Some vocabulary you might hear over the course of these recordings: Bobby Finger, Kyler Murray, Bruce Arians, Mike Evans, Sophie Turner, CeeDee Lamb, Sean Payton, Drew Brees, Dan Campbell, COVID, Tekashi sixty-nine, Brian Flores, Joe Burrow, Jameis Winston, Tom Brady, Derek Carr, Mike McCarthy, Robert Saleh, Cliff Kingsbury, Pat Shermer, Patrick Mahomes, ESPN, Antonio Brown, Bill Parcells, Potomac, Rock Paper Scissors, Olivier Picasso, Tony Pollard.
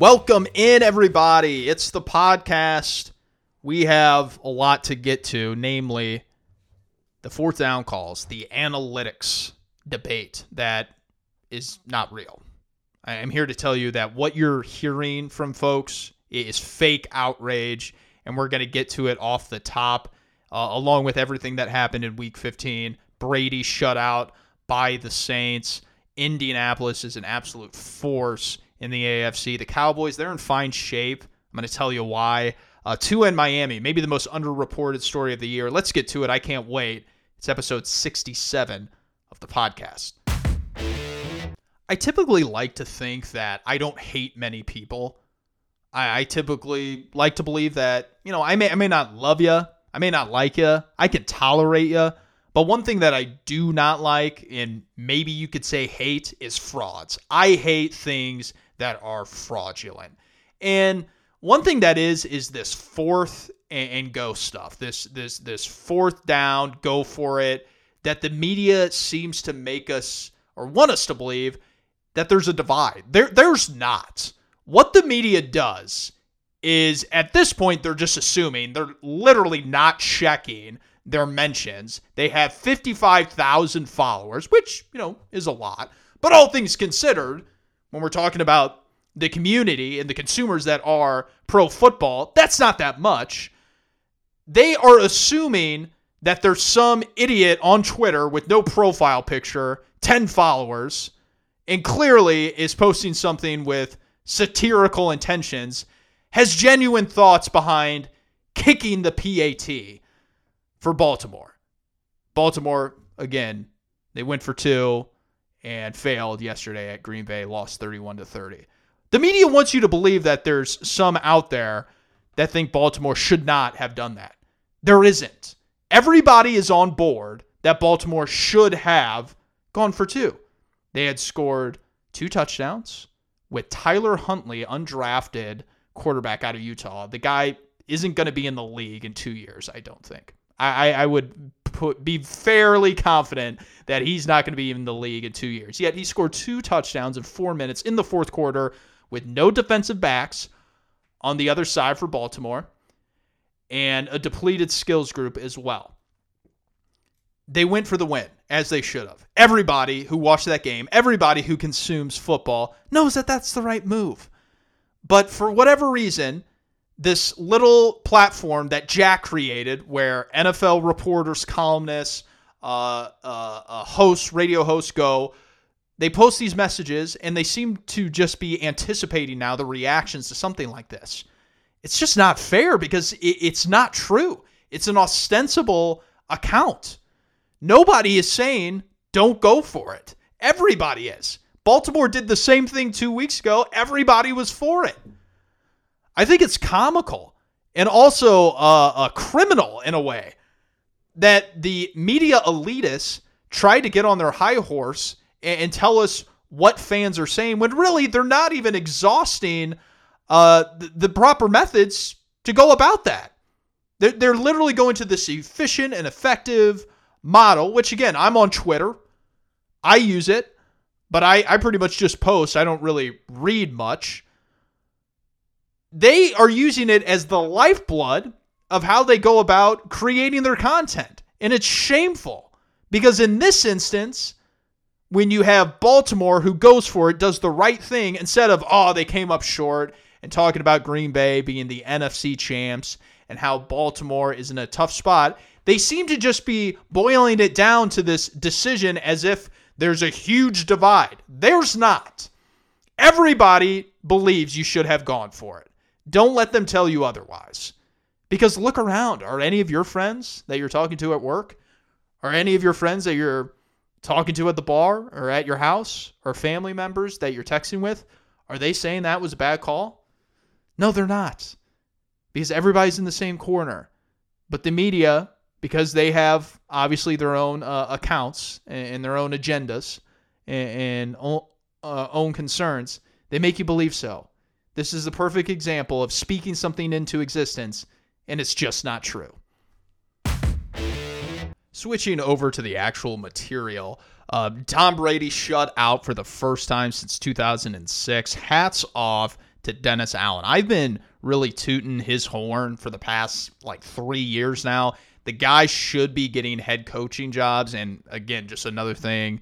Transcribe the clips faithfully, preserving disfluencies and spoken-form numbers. Welcome in, everybody. It's the podcast. We have a lot to get to, namely the fourth down calls, the analytics debate that is not real. I am here to tell you that what you're hearing from folks is fake outrage, and we're going to get to it off the top, uh, along with everything that happened in Week fifteen. Brady shut out by the Saints. Indianapolis is an absolute force in the A F C. The Cowboys, they're in fine shape. I'm going to tell you why. Uh, Tua in Miami, maybe the most underreported story of the year. Let's get to it. I can't wait. It's episode sixty-seven of the podcast. I typically like to think that I don't hate many people. I, I typically like to believe that, you know, I may I may not love you. I may not like you. I can tolerate you. But one thing that I do not like, and maybe you could say hate, is frauds. I hate things that are fraudulent. And one thing that is, is this fourth and go stuff, this this this fourth down, go for it, that the media seems to make us or want us to believe that there's a divide. There, there's not. What the media does is at this point, they're just assuming, they're literally not checking their mentions. They have fifty-five thousand followers, which, you know, is a lot. But all things considered, when we're talking about the community and the consumers that are pro football, that's not that much. They are assuming that there's some idiot on Twitter with no profile picture, ten followers, and clearly is posting something with satirical intentions, has genuine thoughts behind kicking the P A T for Baltimore. Baltimore, again, they went for two and failed yesterday at Green Bay, lost thirty-one to thirty. The media wants you to believe that there's some out there that think Baltimore should not have done that. There isn't. Everybody is on board that Baltimore should have gone for two. They had scored two touchdowns with Tyler Huntley, undrafted quarterback out of Utah. The guy isn't going to be in the league in two years, I don't think. I, I would put, be fairly confident that he's not going to be in the league in two years. Yet he scored two touchdowns in four minutes in the fourth quarter with no defensive backs on the other side for Baltimore and a depleted skills group as well. They went for the win, as they should have. Everybody who watched that game, everybody who consumes football knows that that's the right move. But for whatever reason, this little platform that Jack created where N F L reporters, columnists, uh, uh, uh, hosts, radio hosts go, they post these messages and they seem to just be anticipating now the reactions to something like this. It's just not fair because it, it's not true. It's an ostensible account. Nobody is saying don't go for it. Everybody is. Baltimore did the same thing two weeks ago. Everybody was for it. I think it's comical and also uh, a criminal in a way that the media elitists try to get on their high horse and, and tell us what fans are saying when really they're not even exhausting uh, the, the proper methods to go about that. They're, they're literally going to this efficient and effective model, which again, I'm on Twitter. I use it, but I, I pretty much just post. I don't really read much. They are using it as the lifeblood of how they go about creating their content. And it's shameful because in this instance, when you have Baltimore who goes for it, does the right thing instead of, oh, they came up short and talking about Green Bay being the N F C champs and how Baltimore is in a tough spot. They seem to just be boiling it down to this decision as if there's a huge divide. There's not. Everybody believes you should have gone for it. Don't let them tell you otherwise. Because look around. Are any of your friends that you're talking to at work? Are any of your friends that you're talking to at the bar or at your house or family members that you're texting with? Are they saying that was a bad call? No, they're not. Because everybody's in the same corner. But the media, because they have obviously their own uh, accounts and their own agendas and, and uh, own concerns, they make you believe so. This is the perfect example of speaking something into existence, and it's just not true. Switching over to the actual material, uh, Tom Brady shut out for the first time since two thousand six. Hats off to Dennis Allen. I've been really tooting his horn for the past like three years now. The guy should be getting head coaching jobs. And again, just another thing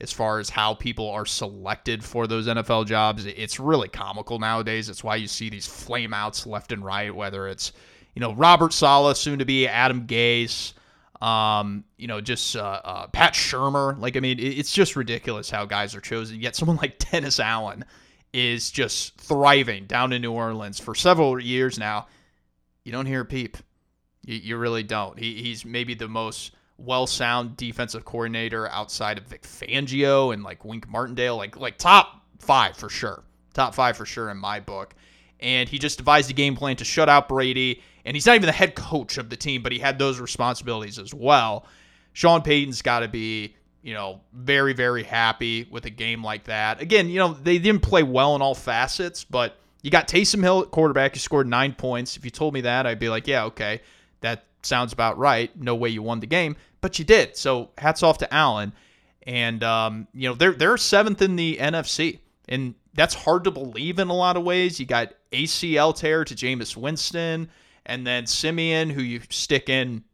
as far as how people are selected for those N F L jobs, it's really comical nowadays. It's why you see these flameouts left and right, whether it's, you know, Robert Saleh, soon to be Adam Gase, um, you know, just uh, uh, Pat Shermer. Like, I mean, it's just ridiculous how guys are chosen. Yet someone like Dennis Allen is just thriving down in New Orleans for several years now. You don't hear a peep. You, you really don't. He, he's maybe the most well-sound defensive coordinator outside of Vic Fangio and like Wink Martindale, like like top five for sure. Top five for sure in my book. And he just devised a game plan to shut out Brady. And he's not even the head coach of the team, but he had those responsibilities as well. Sean Payton's got to be, you know, very, very happy with a game like that. Again, you know, they didn't play well in all facets, but you got Taysom Hill at quarterback. He scored nine points. If you told me that, I'd be like, yeah, okay, that sounds about right. No way you won the game. But you did. So hats off to Allen. And, um, you know, they're, they're seventh in the N F C. And that's hard to believe in a lot of ways. You got A C L tear to Jameis Winston. And then Simeon, who you stick in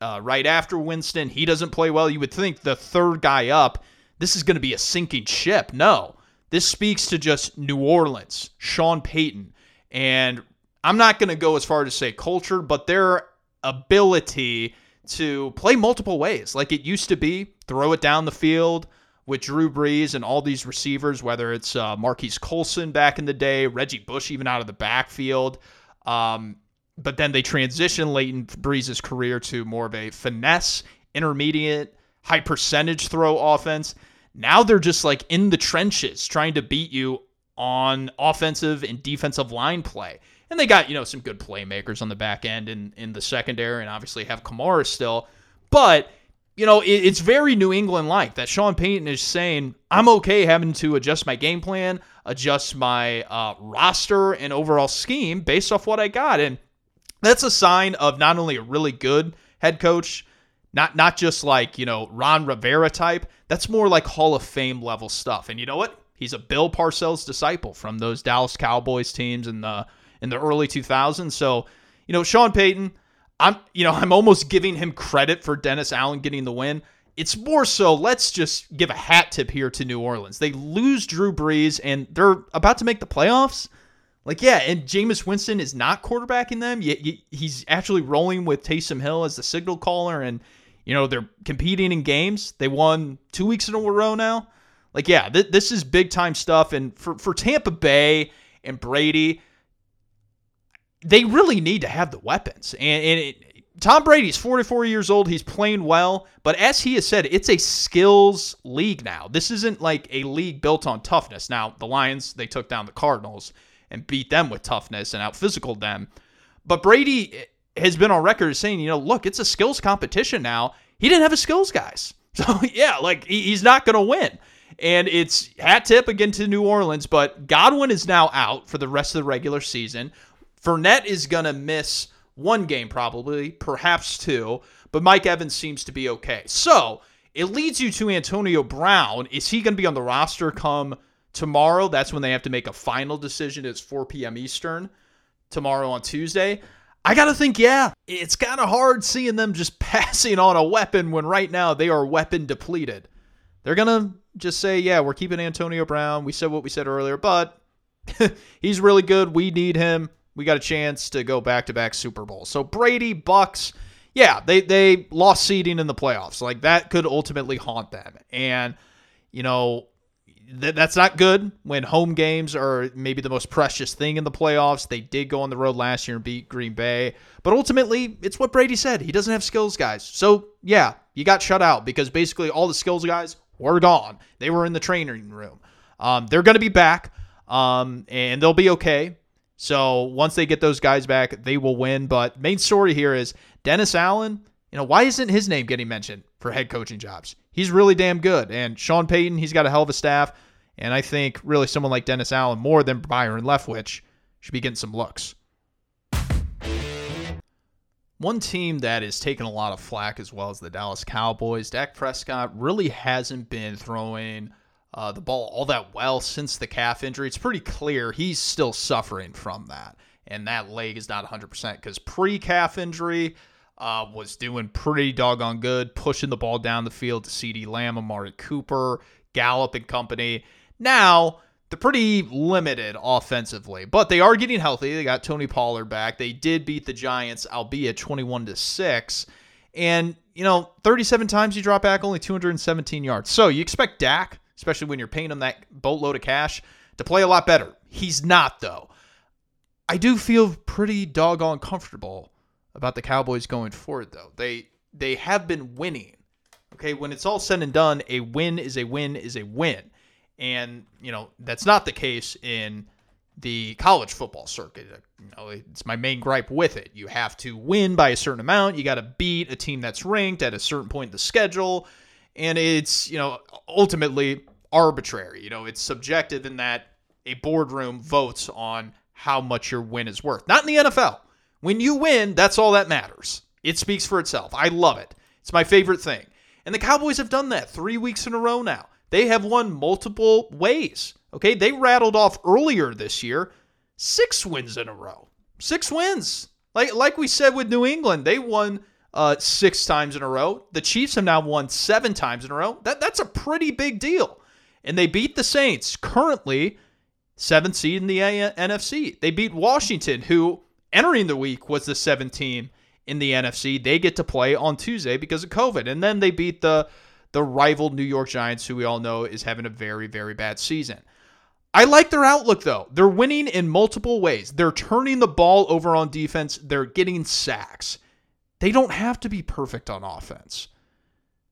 uh, right after Winston, he doesn't play well. You would think the third guy up, this is going to be a sinking ship. No, this speaks to just New Orleans, Sean Payton. And I'm not going to go as far to say culture, but their ability to play multiple ways. Like it used to be, throw it down the field with Drew Brees and all these receivers, whether it's uh, Marquise Colson back in the day, Reggie Bush even out of the backfield. Um, but then they transitioned late in Brees' career to more of a finesse, intermediate, high percentage throw offense. Now they're just like in the trenches trying to beat you on offensive and defensive line play. And they got, you know, some good playmakers on the back end and in the secondary, and obviously have Kamara still. But, you know, it, it's very New England-like that Sean Payton is saying, I'm okay having to adjust my game plan, adjust my uh, roster and overall scheme based off what I got. And that's a sign of not only a really good head coach, not not just like, you know, Ron Rivera type. That's more like Hall of Fame level stuff. And you know what? He's a Bill Parcells disciple from those Dallas Cowboys teams and the in the early two thousands. So, you know, Sean Payton, I'm, you know, I'm almost giving him credit for Dennis Allen getting the win. It's more so, let's just give a hat tip here to New Orleans. They lose Drew Brees and they're about to make the playoffs. Like, yeah, and Jameis Winston is not quarterbacking them. He's actually rolling with Taysom Hill as the signal caller, and, you know, they're competing in games. They won two weeks in a row now. Like, yeah, th- this is big-time stuff. And for, for Tampa Bay and Brady, they really need to have the weapons. And, and it, Tom Brady's forty-four years old. He's playing well. But as he has said, it's a skills league now. This isn't like a league built on toughness. Now, the Lions, they took down the Cardinals and beat them with toughness and out-physicaled them. But Brady has been on record as saying, you know, look, it's a skills competition now. He didn't have his skills guys. So, yeah, like, he's not going to win. And it's hat tip again to New Orleans, but Godwin is now out for the rest of the regular season. Fournette is going to miss one game probably, perhaps two, but Mike Evans seems to be okay. So it leads you to Antonio Brown. Is he going to be on the roster come tomorrow? That's when they have to make a final decision. It's four p.m. Eastern tomorrow on Tuesday. I got to think, yeah, it's kind of hard seeing them just passing on a weapon when right now they are weapon depleted. They're going to just say, yeah, we're keeping Antonio Brown. We said what we said earlier, but he's really good. We need him. We got a chance to go back-to-back Super Bowl. So Brady, Bucks, yeah, they they lost seeding in the playoffs. Like, that could ultimately haunt them. And, you know, th- that's not good when home games are maybe the most precious thing in the playoffs. They did go on the road last year and beat Green Bay. But ultimately, it's what Brady said. He doesn't have skills guys. So, yeah, you got shut out because basically all the skills guys were gone. They were in the training room. Um, they're going to be back, um, and they'll be okay. So once they get those guys back, they will win. But main story here is Dennis Allen, you know, why isn't his name getting mentioned for head coaching jobs? He's really damn good. And Sean Payton, he's got a hell of a staff. And I think really someone like Dennis Allen, more than Byron Leftwich, should be getting some looks. One team that is taking a lot of flack as well as the Dallas Cowboys, Dak Prescott really hasn't been throwing uh, the ball all that well since the calf injury. It's pretty clear he's still suffering from that, and that leg is not one hundred percent because pre-calf injury uh, was doing pretty doggone good, pushing the ball down the field to CeeDee Lamb, Amari Cooper, Gallup and company. Now, they're pretty limited offensively, but they are getting healthy. They got Tony Pollard back. They did beat the Giants, albeit twenty-one to six. And, you know, thirty-seven times you drop back, only two hundred seventeen yards. So you expect Dak, especially when you're paying him that boatload of cash, to play a lot better. He's not, though. I do feel pretty doggone comfortable about the Cowboys going forward, though. They they have been winning. Okay, when it's all said and done, a win is a win is a win. And, you know, that's not the case in the college football circuit. You know, it's my main gripe with it. You have to win by a certain amount. You got to beat a team that's ranked at a certain point in the schedule. And it's, you know, ultimately arbitrary. You know, it's subjective in that a boardroom votes on how much your win is worth. Not in the N F L. When you win, that's all that matters. It speaks for itself. I love it. It's my favorite thing. And the Cowboys have done that three weeks in a row now. They have won multiple ways, okay? They rattled off earlier this year six wins in a row. Six wins. Like like we said with New England, they won uh, six times in a row. The Chiefs have now won seven times in a row. That That's a pretty big deal. And they beat the Saints, currently seventh seed in the N F C. They beat Washington, who entering the week was the seventh team in the N F C. They get to play on Tuesday because of COVID. And then they beat the... the rival New York Giants, who we all know is having a very, very bad season. I like their outlook, though. They're winning in multiple ways. They're turning the ball over on defense. They're getting sacks. They don't have to be perfect on offense.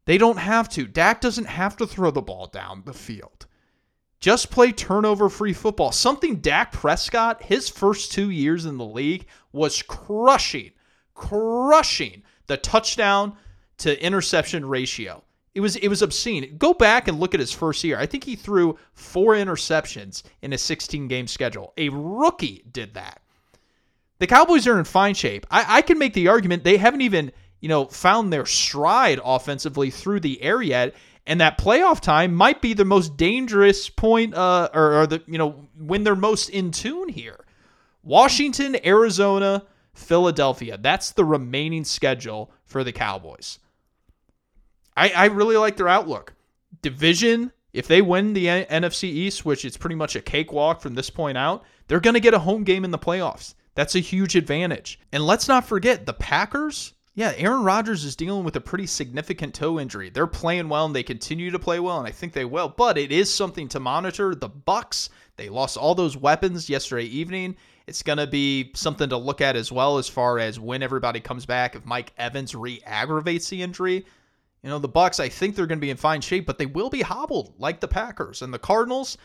They don't have to. Dak doesn't have to throw the ball down the field. Just play turnover-free football. Something Dak Prescott, his first two years in the league, was crushing, crushing the touchdown to interception ratio. It was it was obscene. Go back and look at his first year. I think he threw four interceptions in a sixteen-game schedule. A rookie did that. The Cowboys are in fine shape. I, I can make the argument they haven't even, you know, found their stride offensively through the air yet, and that playoff time might be the most dangerous point, uh, or, or the you know when they're most in tune here. Washington, Arizona, Philadelphia. That's the remaining schedule for the Cowboys. I, I really like their outlook. Division, if they win the N F C East, which is pretty much a cakewalk from this point out, they're going to get a home game in the playoffs. That's a huge advantage. And let's not forget, the Packers, yeah, Aaron Rodgers is dealing with a pretty significant toe injury. They're playing well, and they continue to play well, and I think they will. But it is something to monitor. The Bucs, they lost all those weapons yesterday evening. It's going to be something to look at as well as far as when everybody comes back. If Mike Evans re-aggravates the injury, you know, the Bucs, I think they're going to be in fine shape, but they will be hobbled like the Packers. And the Cardinals,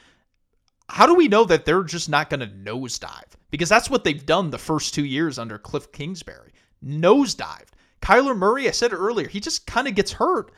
how do we know that they're just not going to nosedive? Because that's what they've done the first two years under Cliff Kingsbury. Nosedived. Kyler Murray, I said it earlier, he just kind of gets hurt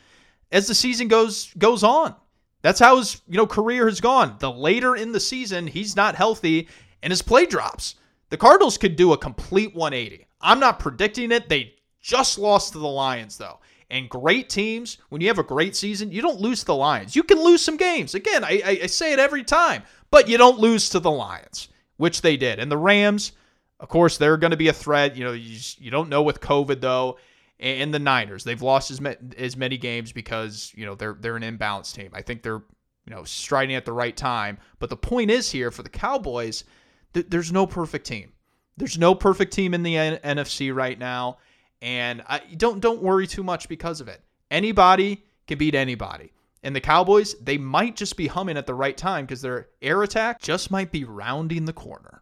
as the season goes goes on. That's how his, you know, career has gone. The later in the season, he's not healthy and his play drops. The Cardinals could do a complete one eighty. I'm not predicting it. They just lost to the Lions, though. And great teams, when you have a great season, you don't lose to the Lions. You can lose some games. Again, I, I say it every time, but you don't lose to the Lions, which they did. And the Rams, of course, they're going to be a threat. You know, you, just, you don't know with COVID, though. And the Niners, they've lost as, ma- as many games because, you know, they're they're an imbalanced team. I think they're, you know, striding at the right time. But the point is here for the Cowboys, th- there's no perfect team. There's no perfect team in the N- NFC right now. And I, don't don't worry too much because of it. Anybody can beat anybody. And the Cowboys, they might just be humming at the right time because their air attack just might be rounding the corner.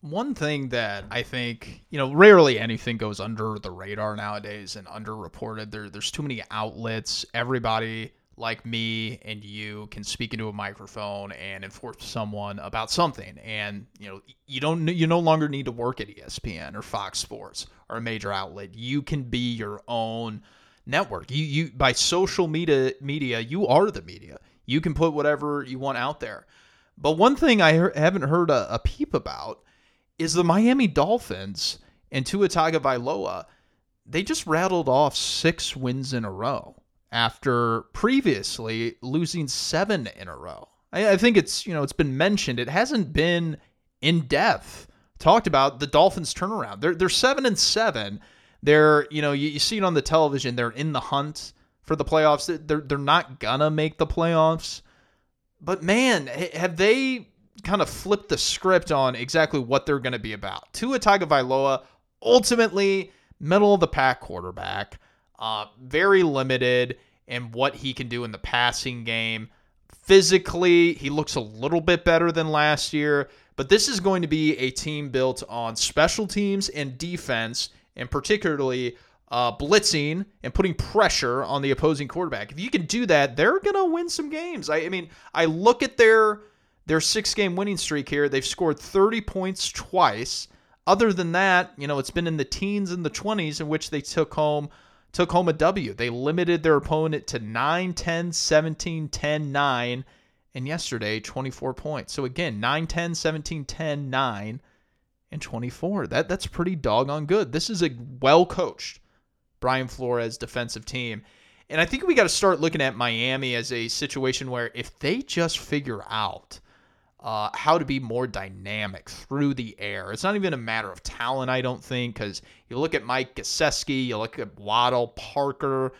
One thing that I think, you know, rarely anything goes under the radar nowadays and underreported. There, there's too many outlets. Everybody like me and you can speak into a microphone and inform someone about something. And, you know, you don't, you no longer need to work at E S P N or Fox Sports or a major outlet. You can be your own network. You, you, by social media media, you are the media. You can put whatever you want out there. But one thing I he- haven't heard a, a peep about is the Miami Dolphins and Tua Tagovailoa. They just rattled off six wins in a row. after previously losing seven in a row. I, I think it's, you know, it's been mentioned. It hasn't been in depth talked about the Dolphins turnaround. They're they're seven and seven. They're, you know, you, you see it on the television. They're in the hunt for the playoffs. They're they're not gonna make the playoffs. But man, have they kind of flipped the script on exactly what they're going to be about? Tua Tagovailoa, ultimately middle of the pack quarterback, uh, very limited in what he can do in the passing game. Physically, he looks a little bit better than last year, but this is going to be a team built on special teams and defense, and particularly uh, blitzing and putting pressure on the opposing quarterback. If you can do that, they're going to win some games. I, I mean, I look at their... Their six-game winning streak here, they've scored thirty points twice. Other than that, you know, it's been in the teens and the twenties in which they took home took home a W. They limited their opponent to nine, ten, seventeen, ten, nine, and yesterday, twenty-four points. So again, nine, ten, seventeen, ten, nine, and twenty-four. That, that's pretty doggone good. This is a well-coached Brian Flores defensive team. And I think we got to start looking at Miami as a situation where if they just figure out Uh, how to be more dynamic through the air. It's not even a matter of talent, I don't think, because you look at Mike Gaseski, you look at Waddle, Parker.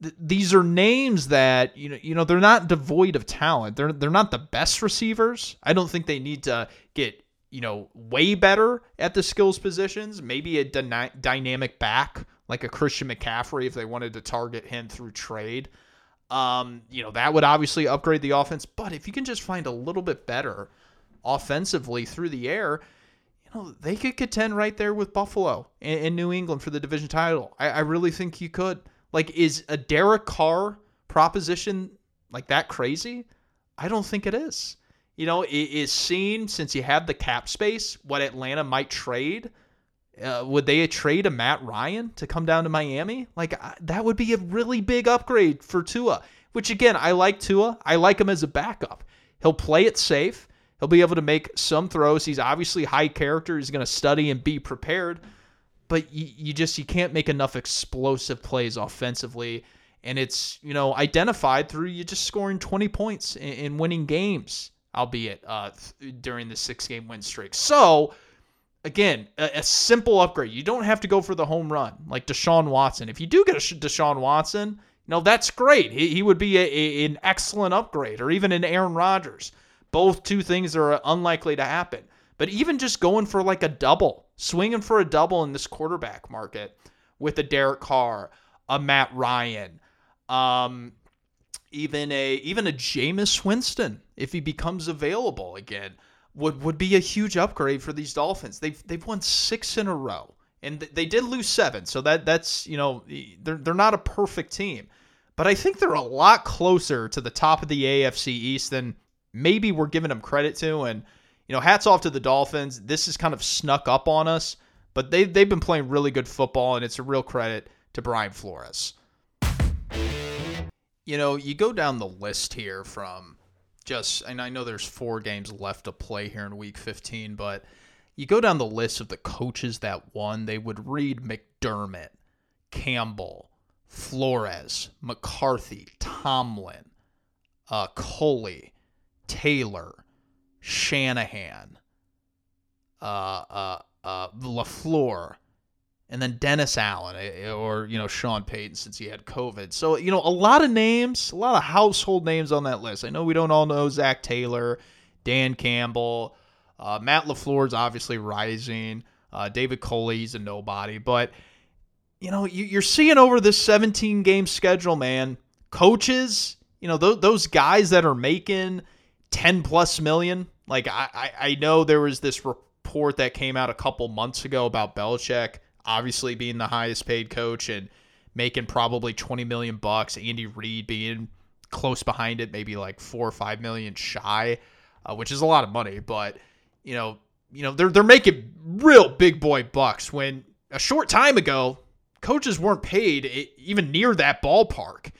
Th- these are names that, you know, you know, they're not devoid of talent. They're they're not the best receivers. I don't think they need to get, you know, way better at the skills positions. Maybe a dyna- dynamic back like a Christian McCaffrey if they wanted to target him through trade. Um, you know, that would obviously upgrade the offense, but if you can just find a little bit better offensively through the air, you know, they could contend right there with Buffalo and, and New England for the division title. I, I really think you could. Like, is a Derek Carr proposition like that crazy? I don't think it is. You know, it is seen since you have the cap space, what Atlanta might trade. Uh, would they trade a Matt Ryan to come down to Miami? Like, I, that would be a really big upgrade for Tua, which again, I like Tua. I like him as a backup. He'll play it safe. He'll be able to make some throws. He's obviously high character. He's going to study and be prepared, but you, you just, you can't make enough explosive plays offensively. And it's, you know, identified through you just scoring twenty points and, and winning games, albeit uh, th- during the six game win streak. So, again, a, a simple upgrade. You don't have to go for the home run like Deshaun Watson. If you do get a Deshaun Watson, you know, that's great. He, he would be a, a, an excellent upgrade, or even an Aaron Rodgers. Both two things are unlikely to happen. But even just going for like a double, swinging for a double in this quarterback market with a Derek Carr, a Matt Ryan, um, even a even a Jameis Winston, if he becomes available again, would would be a huge upgrade for these Dolphins. They've they've won six in a row, and th- they did lose seven. So that that's, you know, they're they're not a perfect team, but I think they're a lot closer to the top of the A F C East than maybe we're giving them credit to. And, you know, hats off to the Dolphins. This is kind of snuck up on us, but they they've been playing really good football, and it's a real credit to Brian Flores. You know, you go down the list here from. Just, and I know there's four games left to play here in week fifteen, but you go down the list of the coaches that won, they would read McDermott, Campbell, Flores, McCarthy, Tomlin, uh, Coley, Taylor, Shanahan, uh, uh, uh, LaFleur, and then Dennis Allen, or, you know, Sean Payton since he had COVID. So, you know, a lot of names, a lot of household names on that list. I know we don't all know Zach Taylor, Dan Campbell, uh, Matt LaFleur is obviously rising, uh, David Coley, he's a nobody. But, you know, you, you're seeing over this seventeen-game schedule, man, coaches, you know, th- those guys that are making ten-plus million. Like, I, I, I know there was this report that came out a couple months ago about Belichick obviously being the highest paid coach and making probably twenty million bucks, Andy Reid being close behind it, maybe like four or five million shy, uh, which is a lot of money, but you know, you know, they're, they're making real big boy bucks when a short time ago, coaches weren't paid even near that ballpark,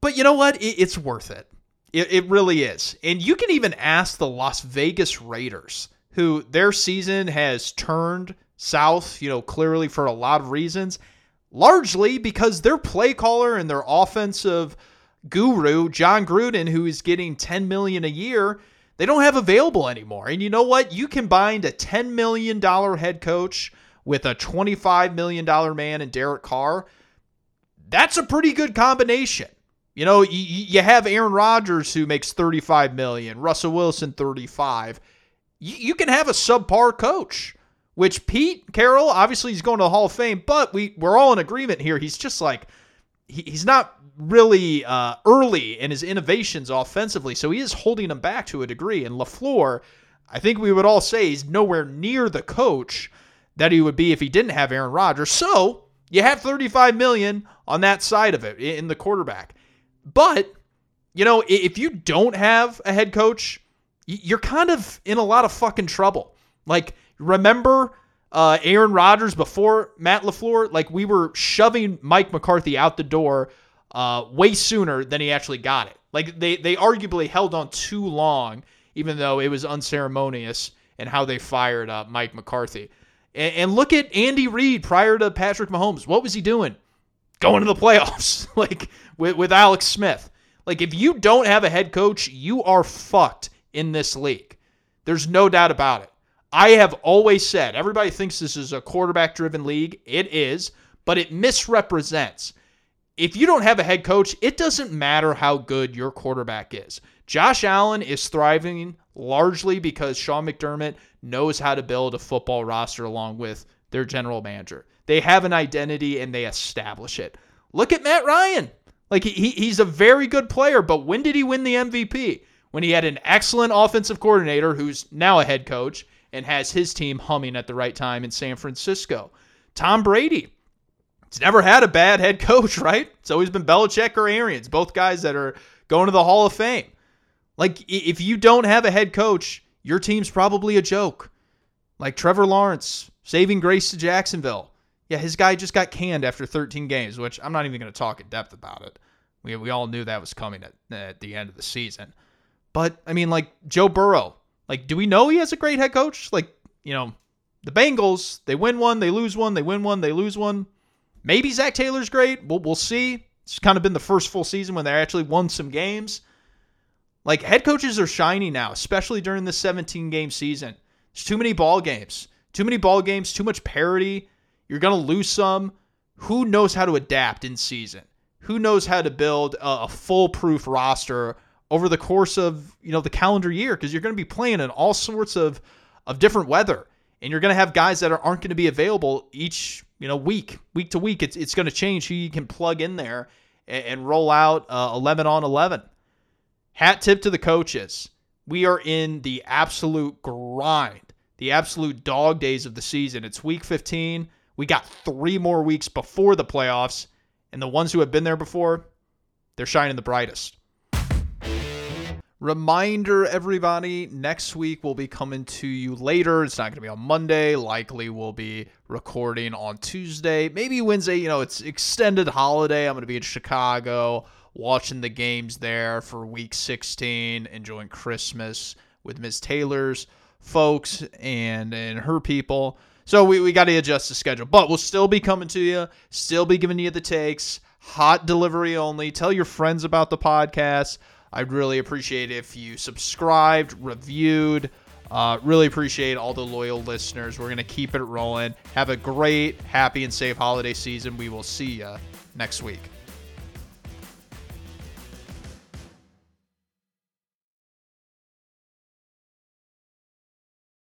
but you know what? It, it's worth it. it. It really is. And you can even ask the Las Vegas Raiders, who their season has turned south, you know, clearly for a lot of reasons. largely because their play caller and their offensive guru, John Gruden, who is getting ten million dollars a year, they don't have available anymore. And you know what? You combined a ten million dollars head coach with a twenty-five million dollars man in Derek Carr. That's a pretty good combination. You know, you, you have Aaron Rodgers who makes thirty-five million dollars, Russell Wilson thirty-five. You, you can have a subpar coach, which Pete Carroll, obviously he's going to the Hall of Fame, but we, we're all in agreement here. He's just like, he, he's not really uh, early in his innovations offensively, so he is holding them back to a degree. And LaFleur, I think we would all say he's nowhere near the coach that he would be if he didn't have Aaron Rodgers. So you have thirty-five million dollars on that side of it in the quarterback. But, you know, if you don't have a head coach, you're kind of in a lot of fucking trouble. Like, remember uh, Aaron Rodgers before Matt LaFleur? Like, we were shoving Mike McCarthy out the door Uh, way sooner than he actually got it. Like they, they arguably held on too long, even though it was unceremonious in how they fired uh, Mike McCarthy. And, and look at Andy Reid prior to Patrick Mahomes. What was he doing? Going to the playoffs, like with, with Alex Smith. Like if you don't have a head coach, you are fucked in this league. There's no doubt about it. I have always said, everybody thinks this is a quarterback-driven league. It is, but it misrepresents. If you don't have a head coach, it doesn't matter how good your quarterback is. Josh Allen is thriving largely because Sean McDermott knows how to build a football roster along with their general manager. They have an identity and they establish it. Look at Matt Ryan. Like he, he he's a very good player, but when did he win the M V P? When he had an excellent offensive coordinator who's now a head coach and has his team humming at the right time in San Francisco. Tom Brady. He's never had a bad head coach, right? It's always been Belichick or Arians, both guys that are going to the Hall of Fame. Like, if you don't have a head coach, your team's probably a joke. Like Trevor Lawrence, saving grace to Jacksonville. Yeah, his guy just got canned after thirteen games, which I'm not even going to talk in depth about it. We we all knew that was coming at, at the end of the season. But, I mean, like, Joe Burrow. Like, do we know he has a great head coach? Like, you know, the Bengals, they win one, they lose one, they win one, they lose one. Maybe Zach Taylor's great. We'll, we'll see. It's kind of been the first full season when they actually won some games. Like, head coaches are shiny now, especially during this seventeen-game season. There's too many ball games. Too many ball games, too much parity. You're going to lose some. Who knows how to adapt in season? Who knows how to build a, a foolproof roster over the course of, you know, the calendar year? Because you're going to be playing in all sorts of, of different weather. And you're going to have guys that are, aren't going to be available each You know, week, week to week, it's it's going to change who you can plug in there and, and roll out uh, eleven on eleven. Hat tip to the coaches. We are in the absolute grind, the absolute dog days of the season. It's week fifteen. We got three more weeks before the playoffs, and the ones who have been there before, they're shining the brightest. Reminder, everybody, next week will be coming to you later. It's not going to be on Monday. Likely we'll be recording on Tuesday, maybe Wednesday. You know, it's extended holiday. I'm going to be in Chicago watching the games there for week sixteen, enjoying Christmas with Miz Taylor's folks and, and her people. So we, we got to adjust the schedule, but we'll still be coming to you, still be giving you the takes, hot delivery only. Tell your friends about the podcast. I'd really appreciate it if you subscribed, reviewed. Uh, really appreciate all the loyal listeners. We're going to keep it rolling. Have a great, happy, and safe holiday season. We will see you next week.